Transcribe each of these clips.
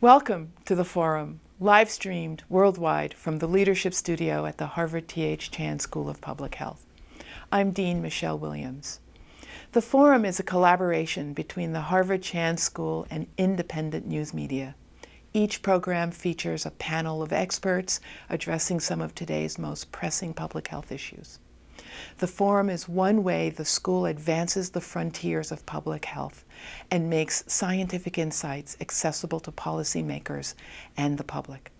Welcome to the forum, live streamed worldwide from the Leadership Studio at the Harvard T.H. Chan School of Public Health. I'm Dean Michelle Williams. The forum is a collaboration between the Harvard Chan School and independent news media. Each program features a panel of experts addressing some of today's most pressing public health issues. The forum is one way the school advances the frontiers of public health and makes scientific insights accessible to policymakers and the public.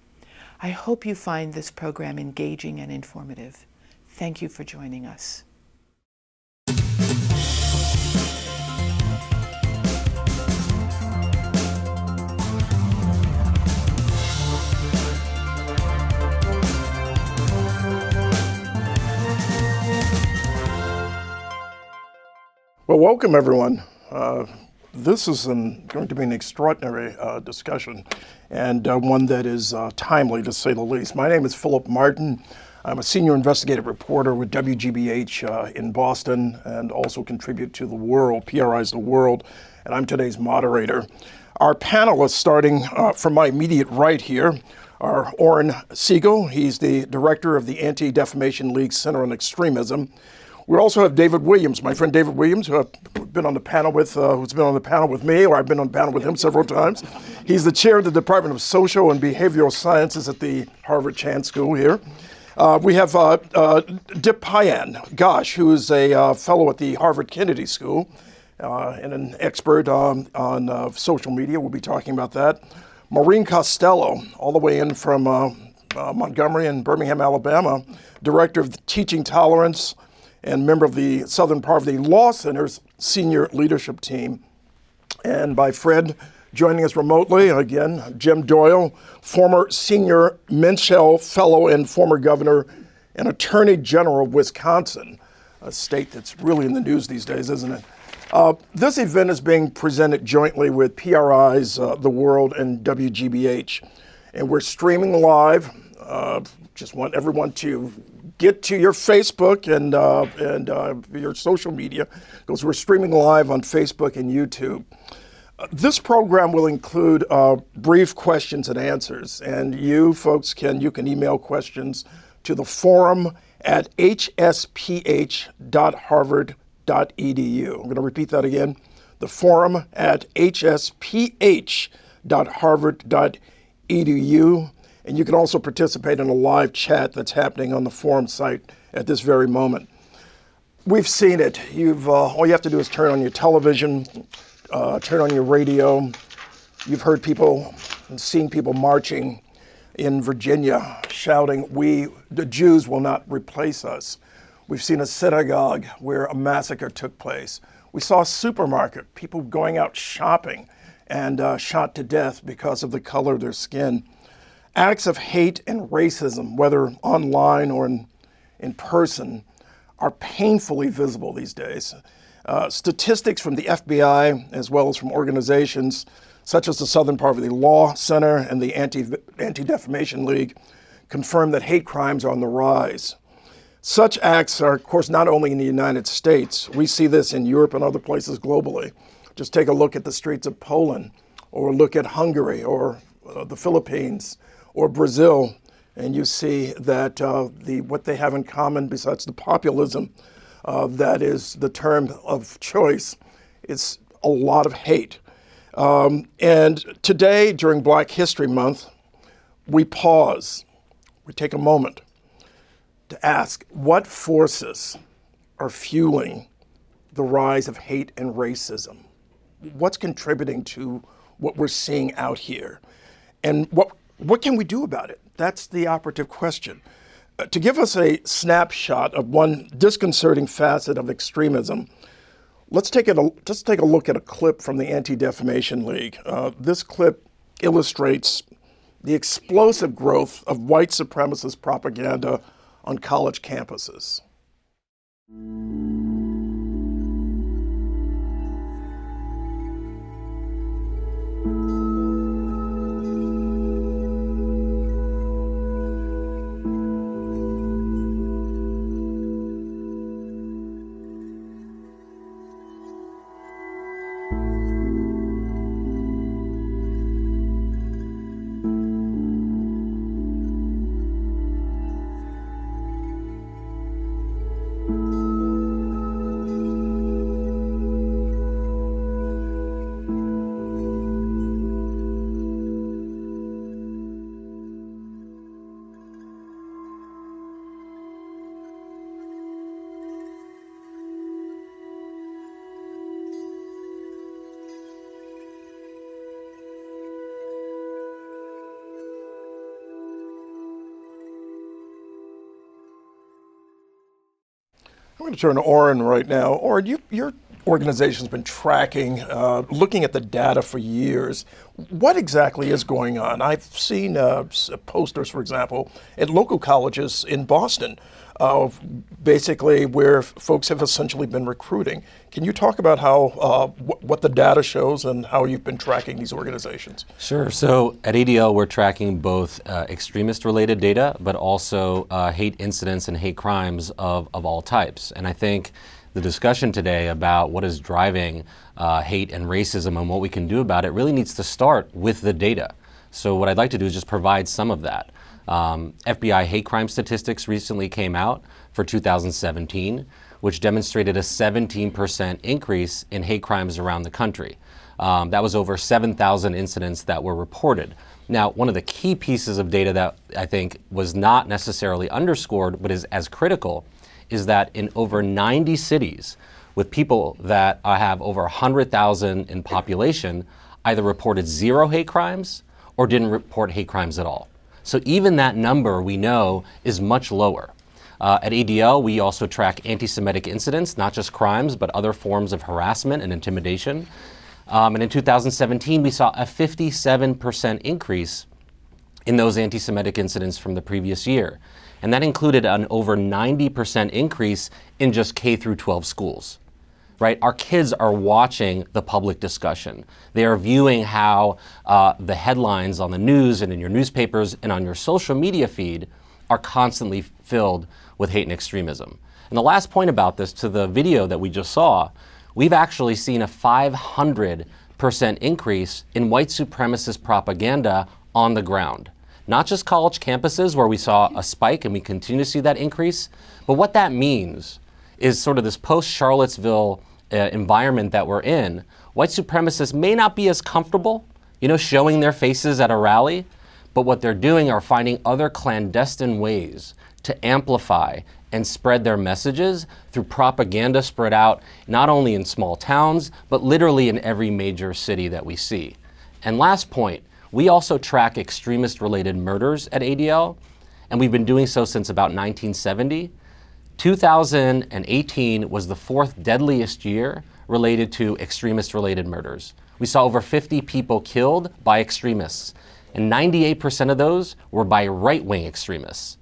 I hope you find this program engaging and informative. Thank you for joining us. Well, welcome everyone. This is going to be an extraordinary discussion, and one that is timely to say the least. My name is Philip Martin. I'm a senior investigative reporter with WGBH in Boston, and also contribute to The World, PRI's The World, and I'm today's moderator. Our panelists, starting from my immediate right here, are Oren Segal. He's the director of the Anti-Defamation League Center on Extremism. We also have David Williams, my friend David Williams, who I've been on the panel with, who's been on the panel with me, or I've been on the panel with him several times. He's the chair of the Department of Social and Behavioral Sciences at the Harvard Chan School here. We have Dipayan Ghosh, who is a fellow at the Harvard Kennedy School and an expert on social media. We'll be talking about that. Maureen Costello, all the way in from Montgomery and Birmingham, Alabama, director of the Teaching Tolerance and member of the Southern Poverty Law Center's senior leadership team. And by Fred, joining us remotely, again, Jim Doyle, former senior Minshall fellow and former governor and attorney general of Wisconsin, a state that's really in the news these days, isn't it? This event is being presented jointly with PRI's The World and WGBH. And we're streaming live. Just want everyone to get to your Facebook and your social media, because we're streaming live on Facebook and YouTube. This program will include brief questions and answers, and you folks can email questions to the forum at hsph.harvard.edu. I'm going to repeat that again: the forum at hsph.harvard.edu. And you can also participate in a live chat that's happening on the forum site at this very moment. We've seen it. All you have to do is turn on your television, turn on your radio. You've heard people and seen people marching in Virginia shouting, the Jews will not replace us. We've seen a synagogue where a massacre took place. We saw a supermarket, people going out shopping and shot to death because of the color of their skin. Acts of hate and racism, whether online or in person, are painfully visible these days. Statistics from the FBI, as well as from organizations such as the Southern Poverty Law Center and the Anti-Defamation League, confirm that hate crimes are on the rise. Such acts are, of course, not only in the United States. We see this in Europe and other places globally. Just take a look at the streets of Poland, or look at Hungary, or the Philippines, or Brazil, and you see that what they have in common, besides the populism that is the term of choice, is a lot of hate. And today, during Black History Month, we pause, we take a moment to ask, what forces are fueling the rise of hate and racism? What's contributing to what we're seeing out here? And what can we do about it? That's the operative question. To give us a snapshot of one disconcerting facet of extremism, let's take a look at a clip from the Anti-Defamation League. This clip illustrates the explosive growth of white supremacist propaganda on college campuses. I'm going to turn to Oren right now. Oren, your organization's been tracking, looking at the data for years. What exactly is going on? I've seen posters, for example, at local colleges in Boston, basically where folks have essentially been recruiting. Can you talk about how what the data shows and how you've been tracking these organizations? Sure. So at ADL, we're tracking both extremist-related data, but also hate incidents and hate crimes of all types. And I think the discussion today about what is driving hate and racism and what we can do about it really needs to start with the data. So what I'd like to do is just provide some of that. FBI hate crime statistics recently came out for 2017, which demonstrated a 17% increase in hate crimes around the country. That was over 7,000 incidents that were reported. Now, one of the key pieces of data that I think was not necessarily underscored, but is as critical, is that in over 90 cities with people that have over 100,000 in population either reported zero hate crimes or didn't report hate crimes at all. So even that number we know is much lower. At ADL, we also track anti-Semitic incidents, not just crimes, but other forms of harassment and intimidation. And in 2017, we saw a 57% increase in those anti-Semitic incidents from the previous year. And that included an over 90% increase in just K through 12 schools, right? Our kids are watching the public discussion. They are viewing how the headlines on the news and in your newspapers and on your social media feed are constantly filled with hate and extremism. And the last point about this, to the video that we just saw, we've actually seen a 500% increase in white supremacist propaganda on the ground. Not just college campuses where we saw a spike and we continue to see that increase, but what that means is sort of this post-Charlottesville environment that we're in. White supremacists may not be as comfortable, you know, showing their faces at a rally, but what they're doing are finding other clandestine ways to amplify and spread their messages through propaganda spread out not only in small towns, but literally in every major city that we see. And last point, we also track extremist-related murders at ADL, and we've been doing so since about 1970. 2018 was the fourth deadliest year related to extremist-related murders. We saw over 50 people killed by extremists, and 98% of those were by right-wing extremists,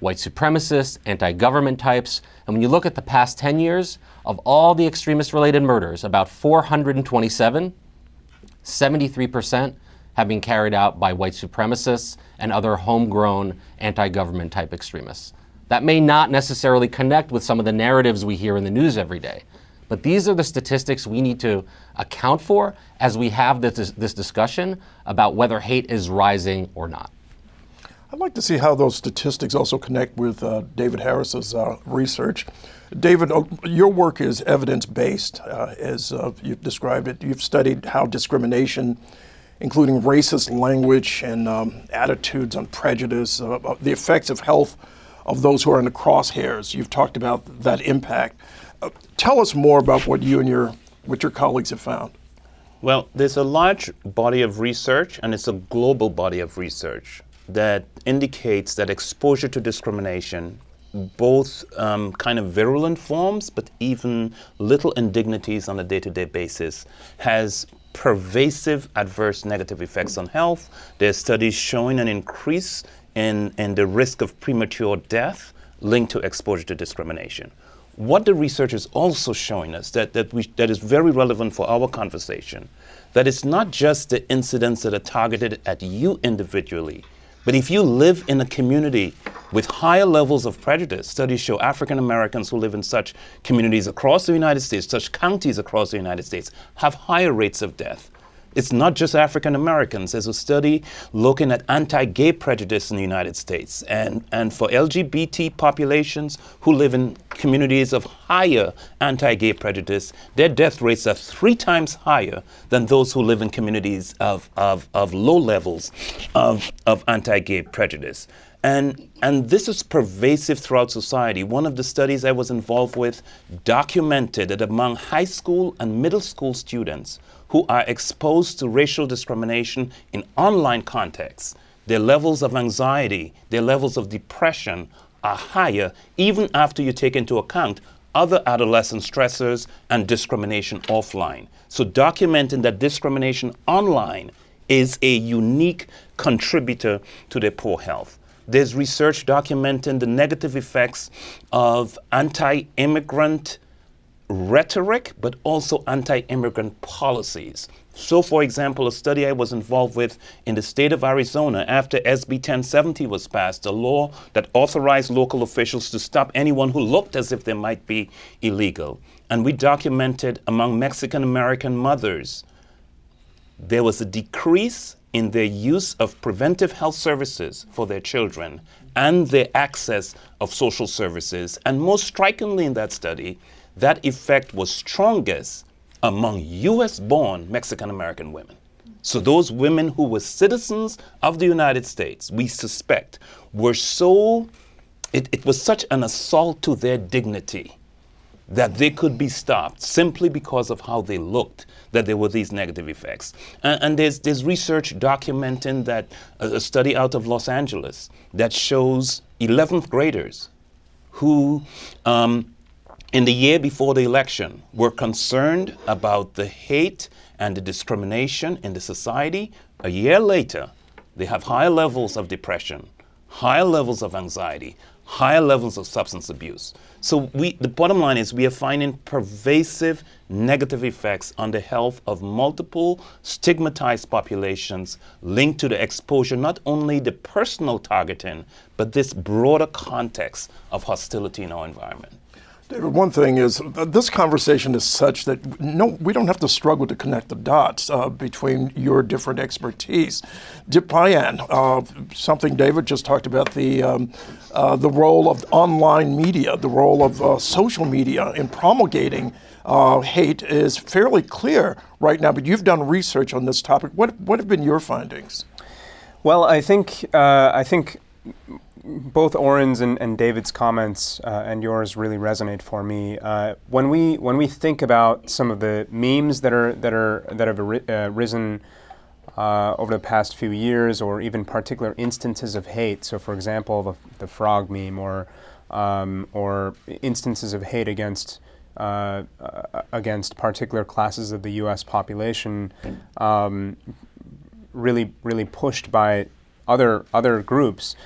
white supremacists, anti-government types. And when you look at the past 10 years, of all the extremist-related murders, about 427, 73%, have been carried out by white supremacists and other homegrown anti-government type extremists. That may not necessarily connect with some of the narratives we hear in the news every day, but these are the statistics we need to account for as we have this discussion about whether hate is rising or not. I'd like to see how those statistics also connect with David Harris's research. David, your work is evidence-based, as you've described it. You've studied how discrimination, including racist language and attitudes on prejudice, the effects of health of those who are in the crosshairs. You've talked about that impact. Tell us more about what you and what your colleagues have found. Well, there's a large body of research, and it's a global body of research that indicates that exposure to discrimination, both kind of virulent forms, but even little indignities on a day-to-day basis, has pervasive adverse negative effects on health. There's studies showing an increase in the risk of premature death linked to exposure to discrimination. What the research is also showing us that is very relevant for our conversation, that it's not just the incidents that are targeted at you individually, but if you live in a community with higher levels of prejudice, studies show African Americans who live in such communities across the United States, such counties across the United States, have higher rates of death. It's not just African Americans. There's a study looking at anti-gay prejudice in the United States and for LGBT populations who live in communities of higher anti-gay prejudice, their death rates are 3 times higher than those who live in communities of low levels of anti-gay prejudice. And this is pervasive throughout society. One of the studies I was involved with documented that among high school and middle school students who are exposed to racial discrimination in online contexts, their levels of anxiety, their levels of depression are higher, even after you take into account other adolescent stressors and discrimination offline. So documenting that discrimination online is a unique contributor to their poor health. There's research documenting the negative effects of anti-immigrant rhetoric, but also anti-immigrant policies. So, for example, a study I was involved with in the state of Arizona after SB 1070 was passed, a law that authorized local officials to stop anyone who looked as if they might be illegal. And we documented among Mexican-American mothers, there was a decrease in their use of preventive health services for their children and their access of social services. And most strikingly in that study, that effect was strongest among US-born Mexican-American women. So those women who were citizens of the United States, we suspect, were so, it was such an assault to their dignity that they could be stopped simply because of how they looked, that there were these negative effects. And there's research documenting that, a study out of Los Angeles that shows 11th graders who, in the year before the election, were concerned about the hate and the discrimination in the society. A year later, they have higher levels of depression, higher levels of anxiety, higher levels of substance abuse. So the bottom line is we are finding pervasive negative effects on the health of multiple stigmatized populations linked to the exposure, not only the personal targeting, but this broader context of hostility in our environment. David, one thing is this conversation is such that we don't have to struggle to connect the dots between your different expertise. Dipayan, something David just talked about, the role of online media, the role of social media in promulgating hate is fairly clear right now, but you've done research on this topic. What have been your findings? Well, I think both Oren's and David's comments and yours really resonate for me. When we think about some of the memes that have arisen over the past few years, or even particular instances of hate. So, for example, the frog meme, or instances of hate against particular classes of the U.S. population, really pushed by other groups.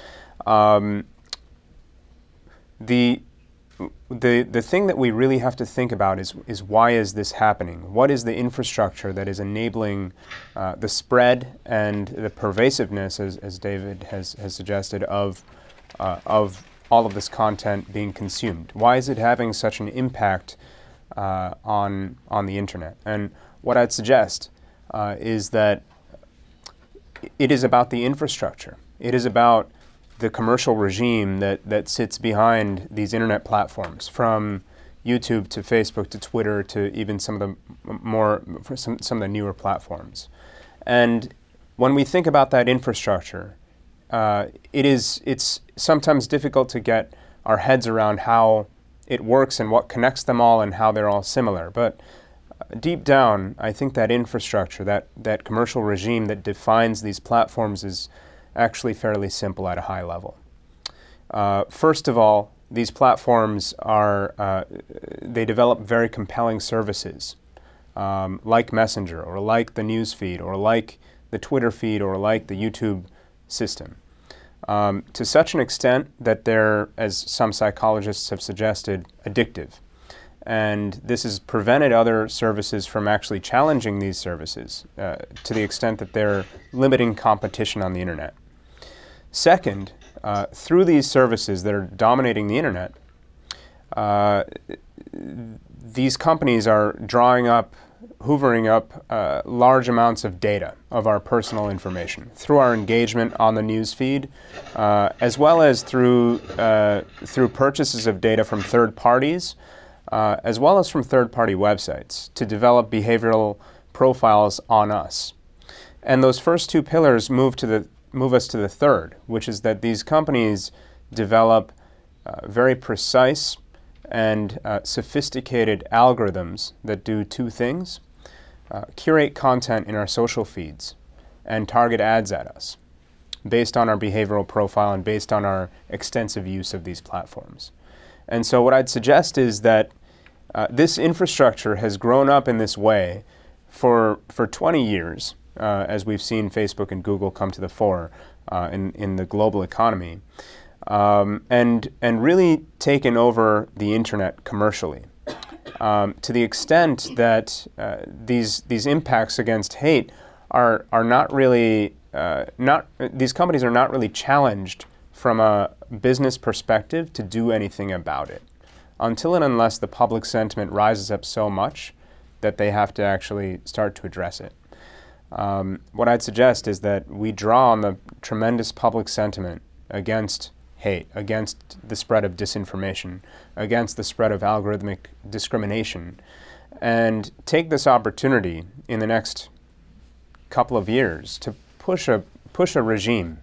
The thing that we really have to think about is why is this happening? What is the infrastructure that is enabling the spread and the pervasiveness, as David has suggested, of all of this content being consumed? Why is it having such an impact on the internet? And what I'd suggest is that it is about the infrastructure. It is about the commercial regime that sits behind these internet platforms, from YouTube to Facebook to Twitter to even some of the newer platforms. And when we think about that infrastructure, it's sometimes difficult to get our heads around how it works and what connects them all and how they're all similar. But deep down, I think that infrastructure, that commercial regime that defines these platforms is actually fairly simple at a high level. First of all, these platforms they develop very compelling services, like Messenger, or like the news feed, or like the Twitter feed, or like the YouTube system, to such an extent that they're, as some psychologists have suggested, addictive. And this has prevented other services from actually challenging these services to the extent that they're limiting competition on the internet. Second, through these services that are dominating the internet, these companies are hoovering up large amounts of data of our personal information through our engagement on the news feed, as well as through purchases of data from third parties, as well as from third-party websites, to develop behavioral profiles on us. And those first two pillars move us to the third, which is that these companies develop very precise and sophisticated algorithms that do two things: curate content in our social feeds and target ads at us based on our behavioral profile and based on our extensive use of these platforms. And so what I'd suggest is that This infrastructure has grown up in this way for 20 years, as we've seen Facebook and Google come to the fore in the global economy, and really taken over the internet commercially. To the extent that these impacts against hate are not really these companies are not really challenged from a business perspective to do anything about it, until and unless the public sentiment rises up so much that they have to actually start to address it. What I'd suggest is that we draw on the tremendous public sentiment against hate, against the spread of disinformation, against the spread of algorithmic discrimination, and take this opportunity in the next couple of years to push a regime,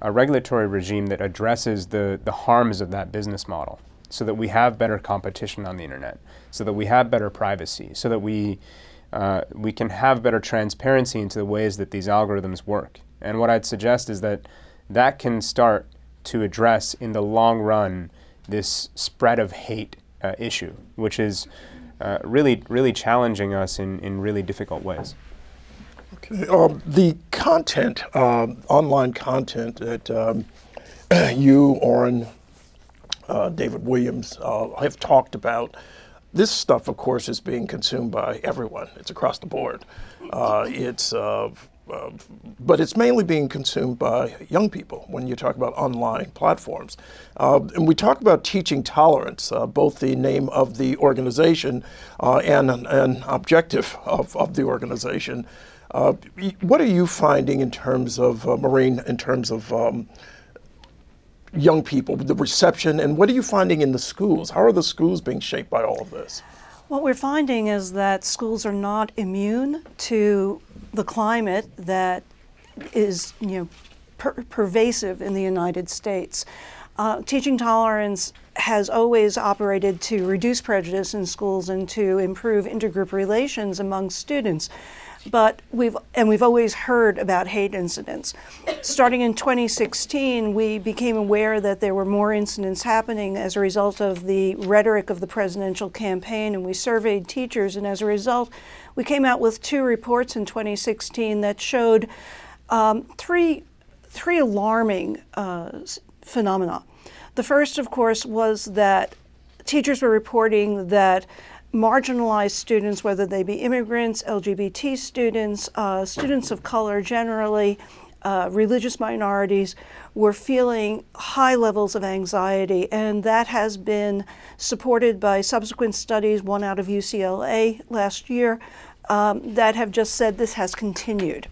a regulatory regime that addresses the harms of that business model, so that we have better competition on the internet, so that we have better privacy, so that we can have better transparency into the ways that these algorithms work. And what I'd suggest is that that can start to address in the long run this spread of hate issue, which is really challenging us in really difficult ways. Okay. The content, online content that you, Oren, David Williams have talked about, this stuff, of course, is being consumed by everyone. It's across the board. But it's mainly being consumed by young people when you talk about online platforms. And we talk about Teaching Tolerance, both the name of the organization and an objective of the organization. What are you finding in terms of, Maureen, in terms of young people, the reception, and what are you finding in the schools? How are the schools being shaped by all of this? What we're finding is that schools are not immune to the climate that is, pervasive in the United States. Teaching Tolerance has always operated to reduce prejudice in schools and to improve intergroup relations among students. But we've always heard about hate incidents. Starting in 2016, we became aware that there were more incidents happening as a result of the rhetoric of the presidential campaign, and we surveyed teachers, and as a result, we came out with 2 reports in 2016 that showed three alarming phenomena. The first, of course, was that teachers were reporting that marginalized students, whether they be immigrants, LGBT students, students of color generally, religious minorities, were feeling high levels of anxiety, and that has been supported by subsequent studies, one out of UCLA last year, that have just said this has continued.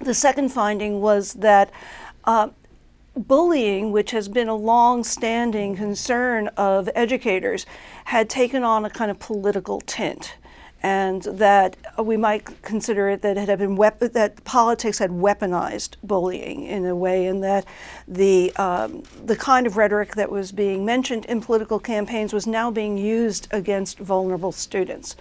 The second finding was that bullying, which has been a long-standing concern of educators, had taken on a kind of political tint, and that we might consider it that it had been that politics had weaponized bullying in a way, and that the kind of rhetoric that was being mentioned in political campaigns was now being used against vulnerable students.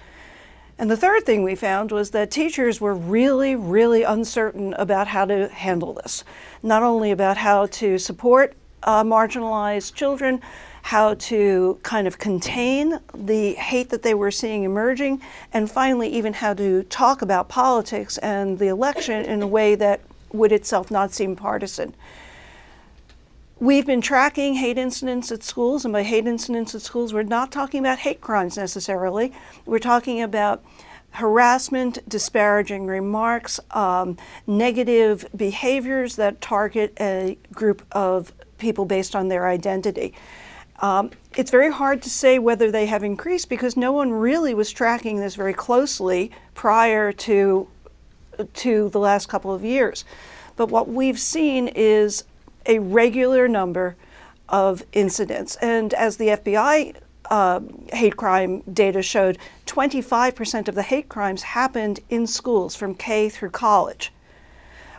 And the third thing we found was that teachers were really uncertain about how to handle this, not only about how to support marginalized children, how to kind of contain the hate that they were seeing emerging, and finally even how to talk about politics and the election in a way that would itself not seem partisan. We've been tracking hate incidents at schools, and by hate incidents at schools, we're not talking about hate crimes necessarily. We're talking about harassment, disparaging remarks, negative behaviors that target a group of people based on their identity. It's very hard to say whether they have increased because no one really was tracking this very closely prior to the last couple of years. But what we've seen is a regular number of incidents. And as the FBI hate crime data showed, 25% of the hate crimes happened in schools from K through college.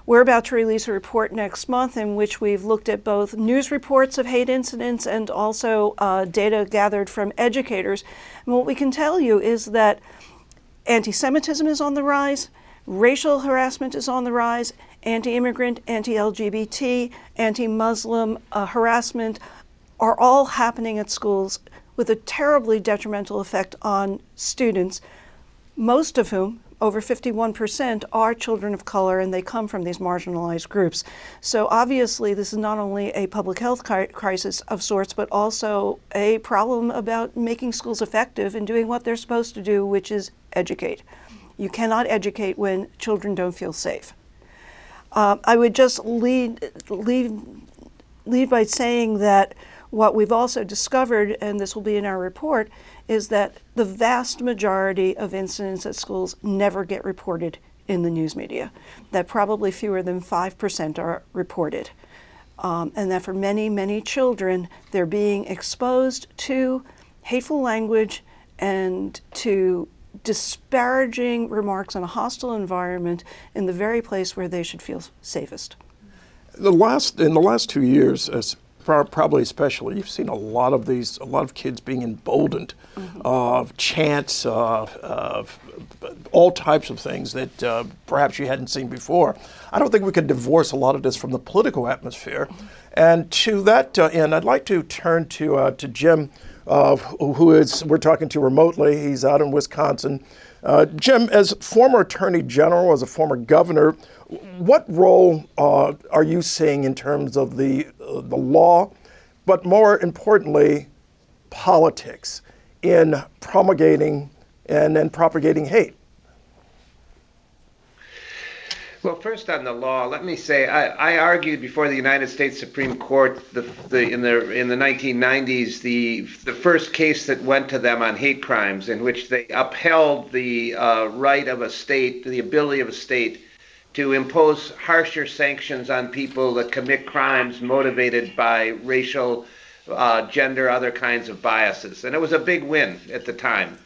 We're about to release a report next month in which we've looked at both news reports of hate incidents and also data gathered from educators. And what we can tell you is that anti-Semitism is on the rise, racial harassment is on the rise, anti-immigrant, anti-LGBT, anti-Muslim harassment are all happening at schools with a terribly detrimental effect on students, most of whom, over 51%, are children of color, and they come from these marginalized groups. So obviously this is not only a public health crisis of sorts, but also a problem about making schools effective and doing what they're supposed to do, which is educate. You cannot educate when children don't feel safe. I would just lead by saying that what we've also discovered, and this will be in our report, is that the vast majority of incidents at schools never get reported in the news media, that probably fewer than 5% are reported, and that for many, many children, they're being exposed to hateful language and to disparaging remarks in a hostile environment in the very place where they should feel safest. In the last 2 years, probably especially, you've seen a lot of kids being emboldened of chants, of all types of things that perhaps you hadn't seen before. I don't think we can divorce a lot of this from the political atmosphere. And to that end, I'd like to turn to Jim, we're talking to remotely. He's out in Wisconsin. Jim, as former Attorney General, as a former governor, what role are you seeing in terms of the law, but more importantly, politics, in promulgating and propagating hate? Well, first on the law, let me say I argued before the United States Supreme Court in the 1990s the first case that went to them on hate crimes, in which they upheld the right of a state, the ability of a state, to impose harsher sanctions on people that commit crimes motivated by racial, gender, other kinds of biases. And it was a big win at the time.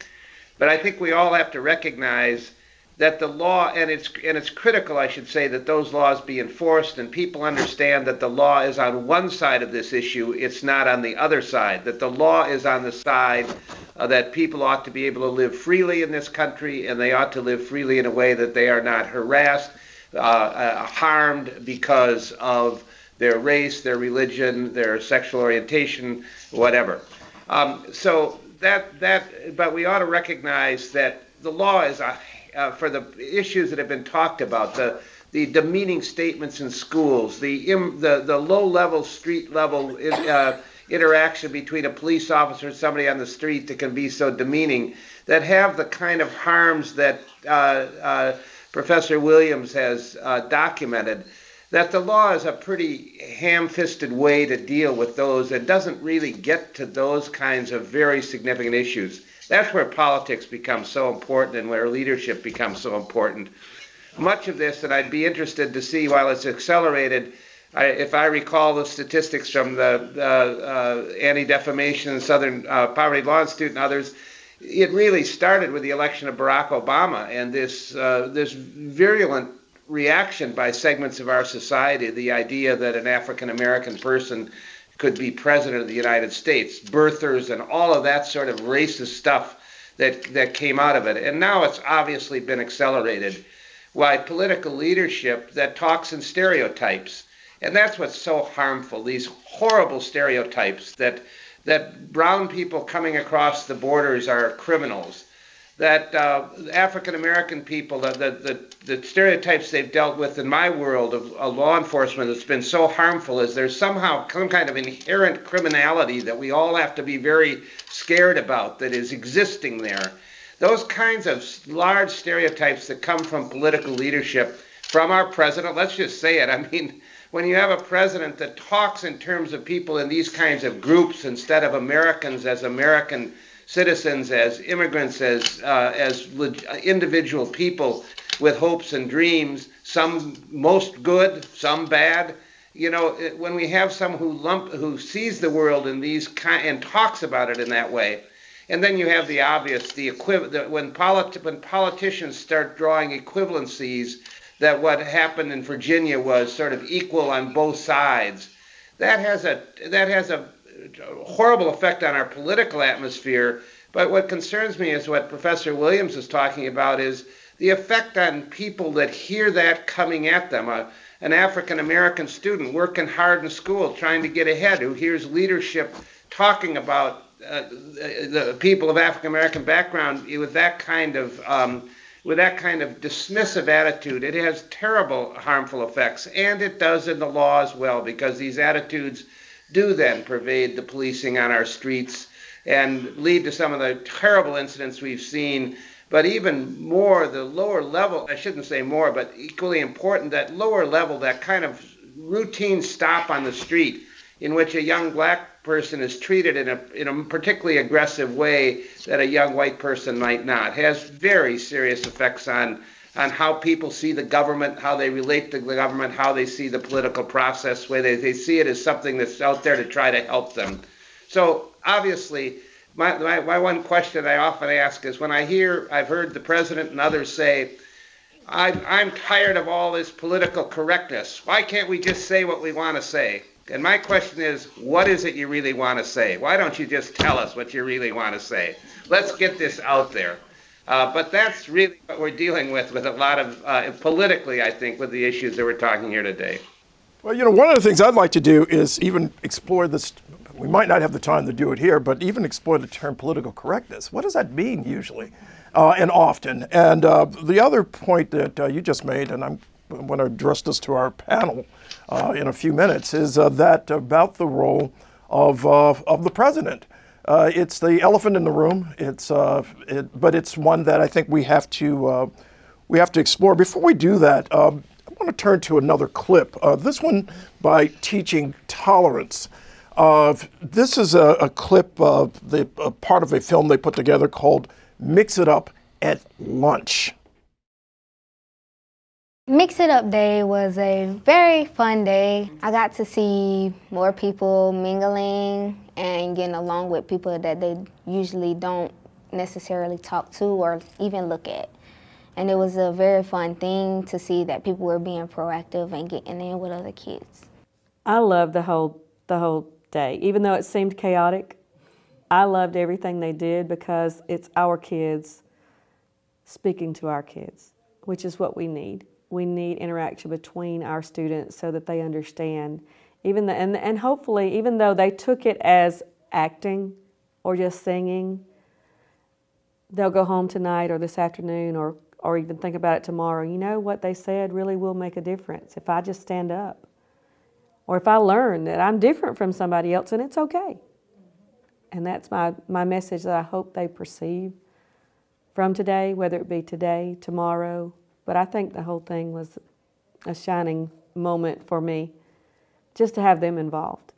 But I think we all have to recognize that the law, and it's critical, I should say, that those laws be enforced and people understand that the law is on one side of this issue, it's not on the other side, that the law is on the side that people ought to be able to live freely in this country, and they ought to live freely in a way that they are not harassed, harmed because of their race, their religion, their sexual orientation, whatever. But we ought to recognize that the law is for the issues that have been talked about, the demeaning statements in schools, the low-level, street-level interaction between a police officer and somebody on the street that can be so demeaning, that have the kind of harms that Professor Williams has documented, that the law is a pretty ham-fisted way to deal with those and doesn't really get to those kinds of very significant issues. That's where politics becomes so important and where leadership becomes so important. Much of this, and I'd be interested to see while it's accelerated, if I recall the statistics from the Anti-Defamation and Southern Poverty Law Institute and others, it really started with the election of Barack Obama and this virulent reaction by segments of our society, the idea that an African-American person could be president of the United States, birthers and all of that sort of racist stuff that came out of it. And now it's obviously been accelerated by political leadership that talks in stereotypes. And that's what's so harmful, these horrible stereotypes that brown people coming across the borders are criminals, that African-American people, the stereotypes they've dealt with in my world of law enforcement that's been so harmful is there's somehow some kind of inherent criminality that we all have to be very scared about that is existing there. Those kinds of large stereotypes that come from political leadership, from our president, let's just say it, I mean, when you have a president that talks in terms of people in these kinds of groups instead of Americans as American citizens, as immigrants, as individual people with hopes and dreams, some most good, some bad. You know, when we have some who sees the world in these and talks about it in that way, and then you have the obvious, the equivalent when politicians start drawing equivalencies that what happened in Virginia was sort of equal on both sides. That has a horrible effect on our political atmosphere, but what concerns me is what Professor Williams is talking about is the effect on people that hear that coming at them. An African-American student working hard in school, trying to get ahead, who hears leadership talking about the people of African-American background with that kind of dismissive attitude, it has terrible harmful effects, and it does in the law as well, because these attitudes do then pervade the policing on our streets and lead to some of the terrible incidents we've seen. But even more, the lower level, I shouldn't say more, but equally important, that lower level, that kind of routine stop on the street in which a young black person is treated in a particularly aggressive way that a young white person might not, has very serious effects on how people see the government, how they relate to the government, how they see the political process, where they see it as something that's out there to try to help them. So obviously, my one question I often ask is, when I've heard the president and others say, I'm tired of all this political correctness. Why can't we just say what we want to say? And my question is, what is it you really want to say? Why don't you just tell us what you really want to say? Let's get this out there. But that's really what we're dealing with a lot of, politically, I think, with the issues that we're talking here today. Well, you know, one of the things I'd like to do is even explore this. We might not have the time to do it here, but even explore the term political correctness. What does that mean usually and often? And the other point that you just made, and I'm going to address this to our panel in a few minutes, is that about the role of the president. It's the elephant in the room. But it's one that I think we have to explore. Before we do that, I want to turn to another clip. This one by Teaching Tolerance. This is a clip of a part of a film they put together called "Mix It Up at Lunch." Mix It Up Day was a very fun day. I got to see more people mingling and getting along with people that they usually don't necessarily talk to or even look at. And it was a very fun thing to see that people were being proactive and getting in with other kids. I loved the whole day, even though it seemed chaotic. I loved everything they did because it's our kids speaking to our kids, which is what we need. We need interaction between our students so that they understand, and hopefully, even though they took it as acting or just singing, they'll go home tonight or this afternoon or even think about it tomorrow. You know, what they said really will make a difference if I just stand up, or if I learn that I'm different from somebody else and it's okay. And that's my message that I hope they perceive from today, whether it be today, tomorrow. But I think the whole thing was a shining moment for me, just to have them involved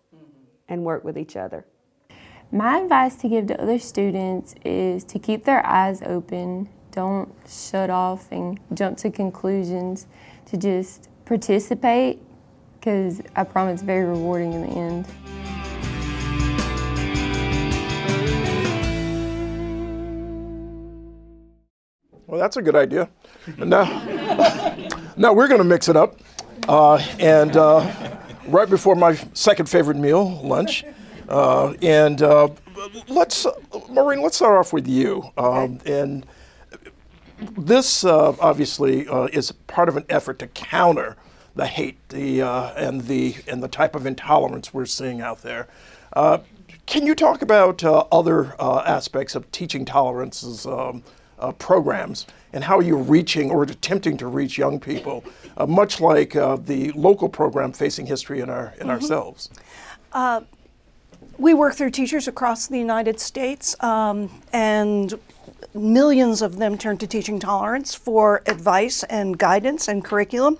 and work with each other. My advice to give to other students is to keep their eyes open, don't shut off and jump to conclusions, to just participate, because I promise it's very rewarding in the end. Well, that's a good idea. Now we're going to mix it up. Right before my second favorite meal, lunch. Maureen, let's start off with you. And this obviously is part of an effort to counter the hate and the type of intolerance we're seeing out there. Can you talk about other aspects of Teaching Tolerance's programs and how you're reaching or attempting to reach young people, much like the local program Facing History in Ourselves? We work through teachers across the United States, and millions of them turn to Teaching Tolerance for advice and guidance and curriculum.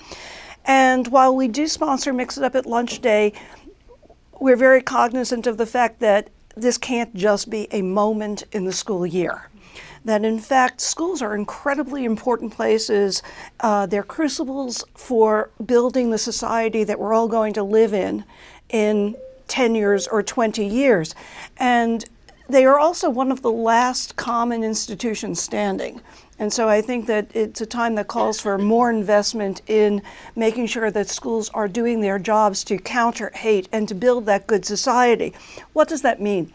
And while we do sponsor Mix It Up at Lunch Day, we're very cognizant of the fact that this can't just be a moment in the school year. That in fact, schools are incredibly important places. They're crucibles for building the society that we're all going to live in 10 years or 20 years. And they are also one of the last common institutions standing. And so I think that it's a time that calls for more investment in making sure that schools are doing their jobs to counter hate and to build that good society. What does that mean?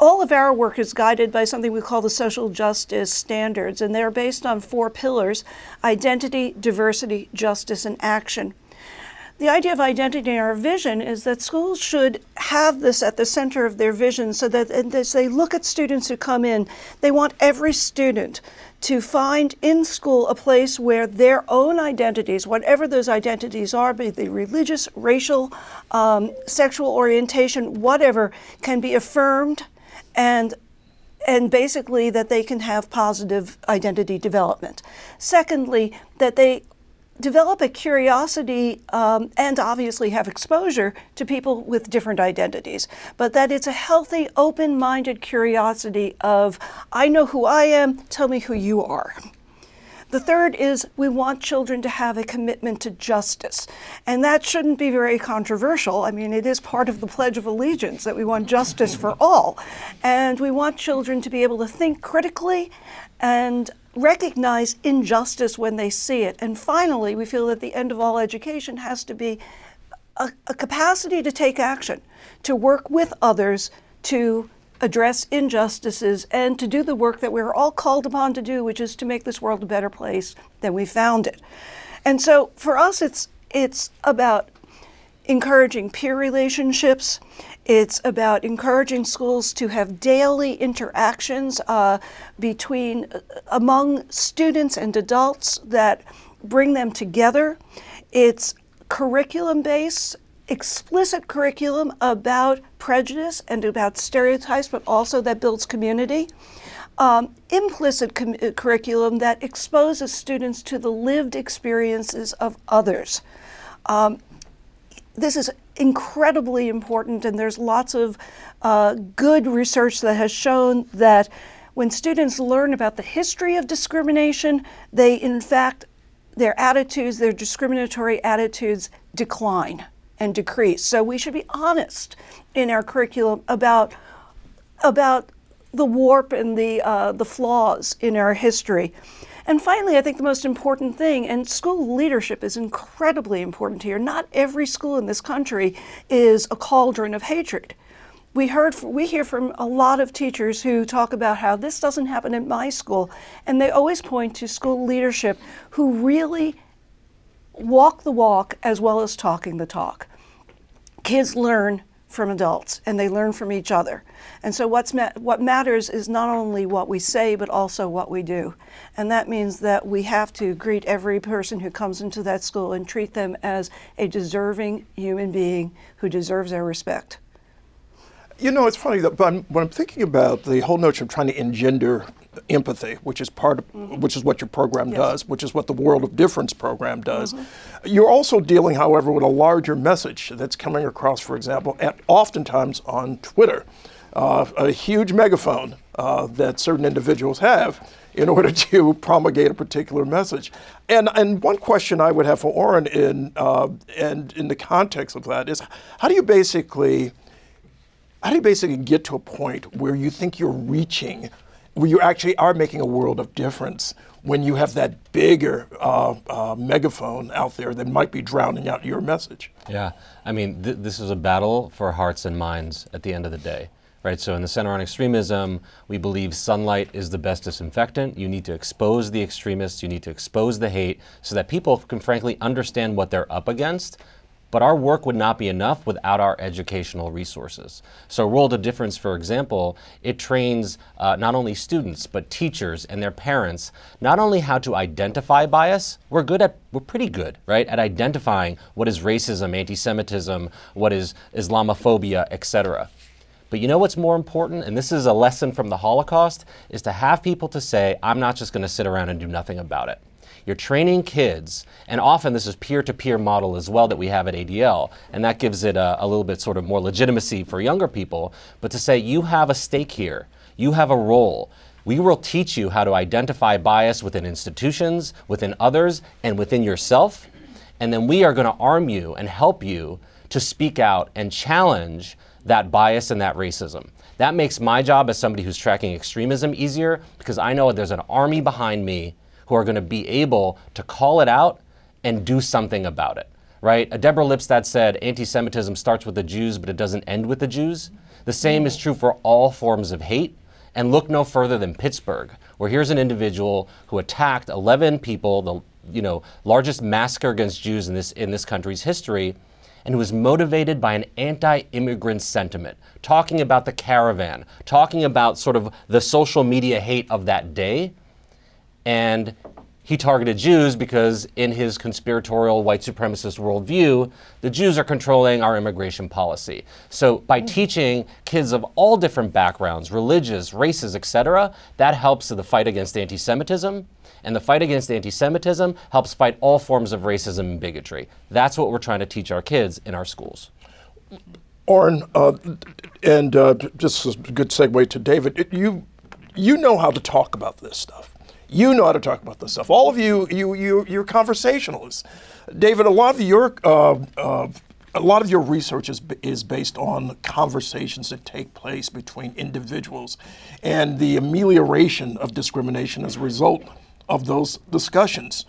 All of our work is guided by something we call the social justice standards, and they're based on 4 pillars: identity, diversity, justice, and action. The idea of identity in our vision is that schools should have this at the center of their vision, so that as they look at students who come in, they want every student to find in school a place where their own identities, whatever those identities are, be they religious, racial, sexual orientation, whatever, can be affirmed, and basically that they can have positive identity development. Secondly, that they develop a curiosity and obviously have exposure to people with different identities, but that it's a healthy, open-minded curiosity of, I know who I am, tell me who you are. The third is we want children to have a commitment to justice, and that shouldn't be very controversial. I mean, it is part of the Pledge of Allegiance that we want justice for all, and we want children to be able to think critically and recognize injustice when they see it. And finally, we feel that the end of all education has to be a capacity to take action, to work with others to address injustices, and to do the work that we're all called upon to do, which is to make this world a better place than we found it. And so for us, it's about encouraging peer relationships. It's about encouraging schools to have daily interactions among students and adults that bring them together. It's curriculum-based, explicit curriculum about prejudice and about stereotypes, but also that builds community. Implicit curriculum that exposes students to the lived experiences of others. This is incredibly important, and there's lots of good research that has shown that when students learn about the history of discrimination, they, in fact, their attitudes, their discriminatory attitudes decline and decrease. So we should be honest in our curriculum about the warp and the flaws in our history. And finally, I think the most important thing, and school leadership is incredibly important here. Not every school in this country is a cauldron of hatred. We hear from a lot of teachers who talk about how this doesn't happen at my school, and they always point to school leadership who really walk the walk as well as talking the talk. Kids learn from adults, and they learn from each other. And so what matters is not only what we say, but also what we do. And that means that we have to greet every person who comes into that school and treat them as a deserving human being who deserves our respect. You know, it's funny that when I'm thinking about the whole notion of trying to engender empathy, which is part of, mm-hmm. which is what your program yes. does, which is what the World of Difference program does. Mm-hmm. You're also dealing, however, with a larger message that's coming across, for example, oftentimes on Twitter, a huge megaphone that certain individuals have in order to promulgate a particular message. And one question I would have for Oren in the context of that is, how do you basically get to a point where you think you're reaching, where you actually are making a world of difference when you have that bigger megaphone out there that might be drowning out your message? Yeah, I mean, this is a battle for hearts and minds at the end of the day, right? So in the Center on Extremism, we believe sunlight is the best disinfectant. You need to expose the extremists, you need to expose the hate so that people can frankly understand what they're up against. But our work would not be enough without our educational resources. So World of Difference, for example, it trains not only students, but teachers and their parents, not only how to identify bias, we're pretty good, right, at identifying what is racism, anti-Semitism, what is Islamophobia, etc. But you know what's more important, and this is a lesson from the Holocaust, is to have people to say, I'm not just gonna sit around and do nothing about it. You're training kids, and often this is peer-to-peer model as well that we have at ADL, and that gives it a little bit sort of more legitimacy for younger people, but to say you have a stake here, you have a role. We will teach you how to identify bias within institutions, within others, and within yourself, and then we are going to arm you and help you to speak out and challenge that bias and that racism. That makes my job as somebody who's tracking extremism easier, because I know there's an army behind me who are going to be able to call it out and do something about it, right? Deborah Lipstadt said, anti-Semitism starts with the Jews, but it doesn't end with the Jews. The same is true for all forms of hate. And look no further than Pittsburgh, where here's an individual who attacked 11 people, the largest massacre against Jews in this country's history, and who was motivated by an anti-immigrant sentiment, talking about the caravan, talking about sort of the social media hate of that day. And he targeted Jews because in his conspiratorial white supremacist worldview, the Jews are controlling our immigration policy. So by teaching kids of all different backgrounds, religious, races, etc., that helps in the fight against anti-Semitism. And the fight against anti-Semitism helps fight all forms of racism and bigotry. That's what we're trying to teach our kids in our schools. Oren, just a good segue to David, you know how to talk about this stuff. You know how to talk about this stuff. All of you're conversationalists. David, a lot of your research is based on conversations that take place between individuals and the amelioration of discrimination as a result of those discussions.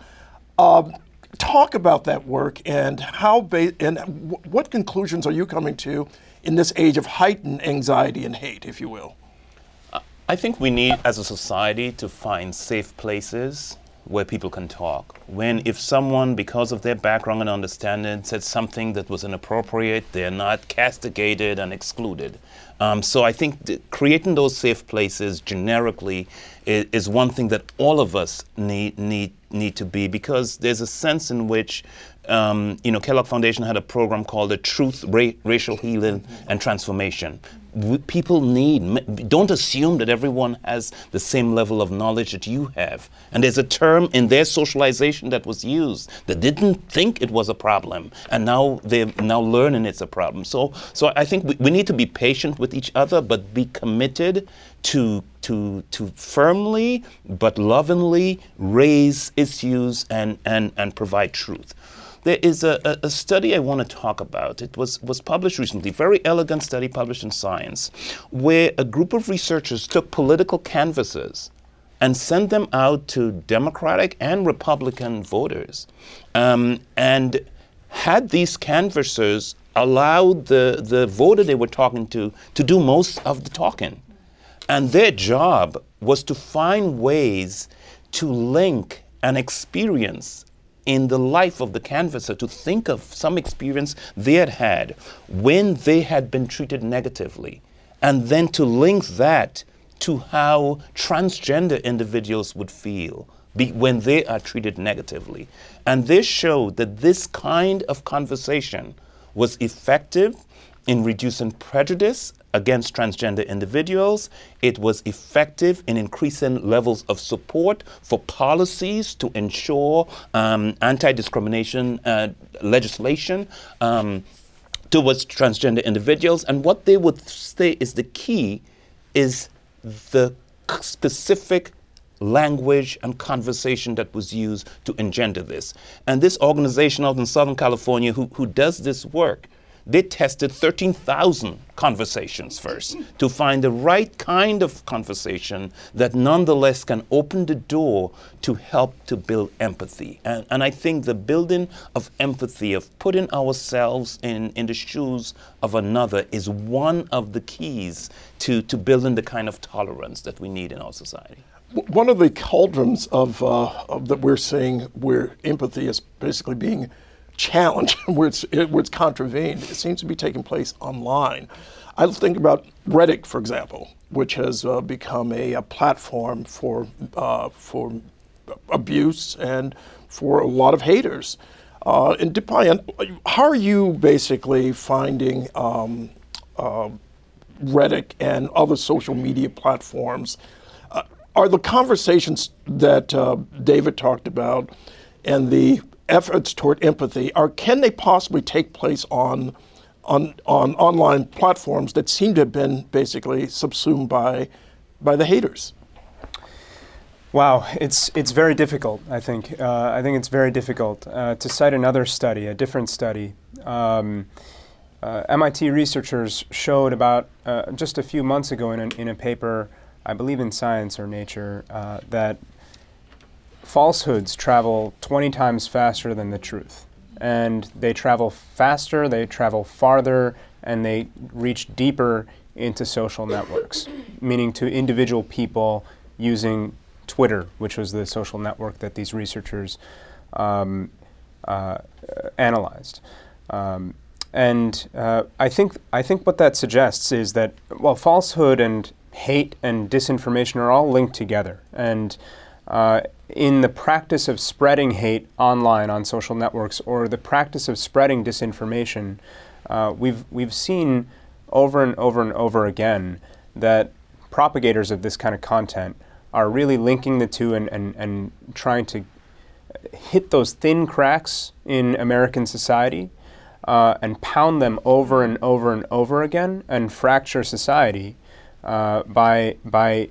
Talk about that work and what conclusions are you coming to in this age of heightened anxiety and hate, if you will? I think we need, as a society, to find safe places where people can talk. When, if someone, because of their background and understanding, said something that was inappropriate, they're not castigated and excluded. So I think creating those safe places generically is one thing that all of us need to be, because there's a sense in which Kellogg Foundation had a program called the Truth, Racial Healing, and Transformation. People don't assume that everyone has the same level of knowledge that you have. And there's a term in their socialization that was used that didn't think it was a problem, and now they're learning it's a problem. So I think we need to be patient with each other, but be committed to firmly but lovingly raise issues and provide truth. There is a study I want to talk about. It was published recently, very elegant study published in Science, where a group of researchers took political canvases and sent them out to Democratic and Republican voters, and had these canvassers allowed the voter they were talking to do most of the talking. And their job was to find ways to link an experience in the life of the canvasser, to think of some experience they had had when they had been treated negatively, and then to link that to how transgender individuals would feel when they are treated negatively. And this showed that this kind of conversation was effective in reducing prejudice against transgender individuals. It was effective in increasing levels of support for policies to ensure anti-discrimination legislation towards transgender individuals. And what they would say is the key is the specific language and conversation that was used to engender this. And this organization out in Southern California who does this work, they tested 13,000 conversations first to find the right kind of conversation that nonetheless can open the door to help to build empathy. And I think the building of empathy, of putting ourselves in the shoes of another, is one of the keys to building the kind of tolerance that we need in our society. One of the cauldrons that we're seeing where empathy is basically being challenge where it's contravened, it seems to be taking place online. I think about Reddit, for example, which has become a platform for abuse and for a lot of haters. And Dipayan, how are you basically finding Reddit and other social media platforms? Are the conversations that David talked about and the efforts toward empathy, or can they possibly take place on online platforms that seem to have been basically subsumed by the haters? Wow, it's very difficult. I think it's very difficult. To cite another study, a different study, MIT researchers showed about just a few months ago in a paper, I believe in Science or Nature, that falsehoods travel 20 times faster than the truth. And they travel faster, they travel farther, and they reach deeper into social networks, meaning to individual people using Twitter, which was the social network that these researchers analyzed. And I think what that suggests is that, well, falsehood and hate and disinformation are all linked together. And in the practice of spreading hate online on social networks, or the practice of spreading disinformation, we've seen over and over and over again that propagators of this kind of content are really linking the two and trying to hit those thin cracks in American society and pound them over and over and over again and fracture society by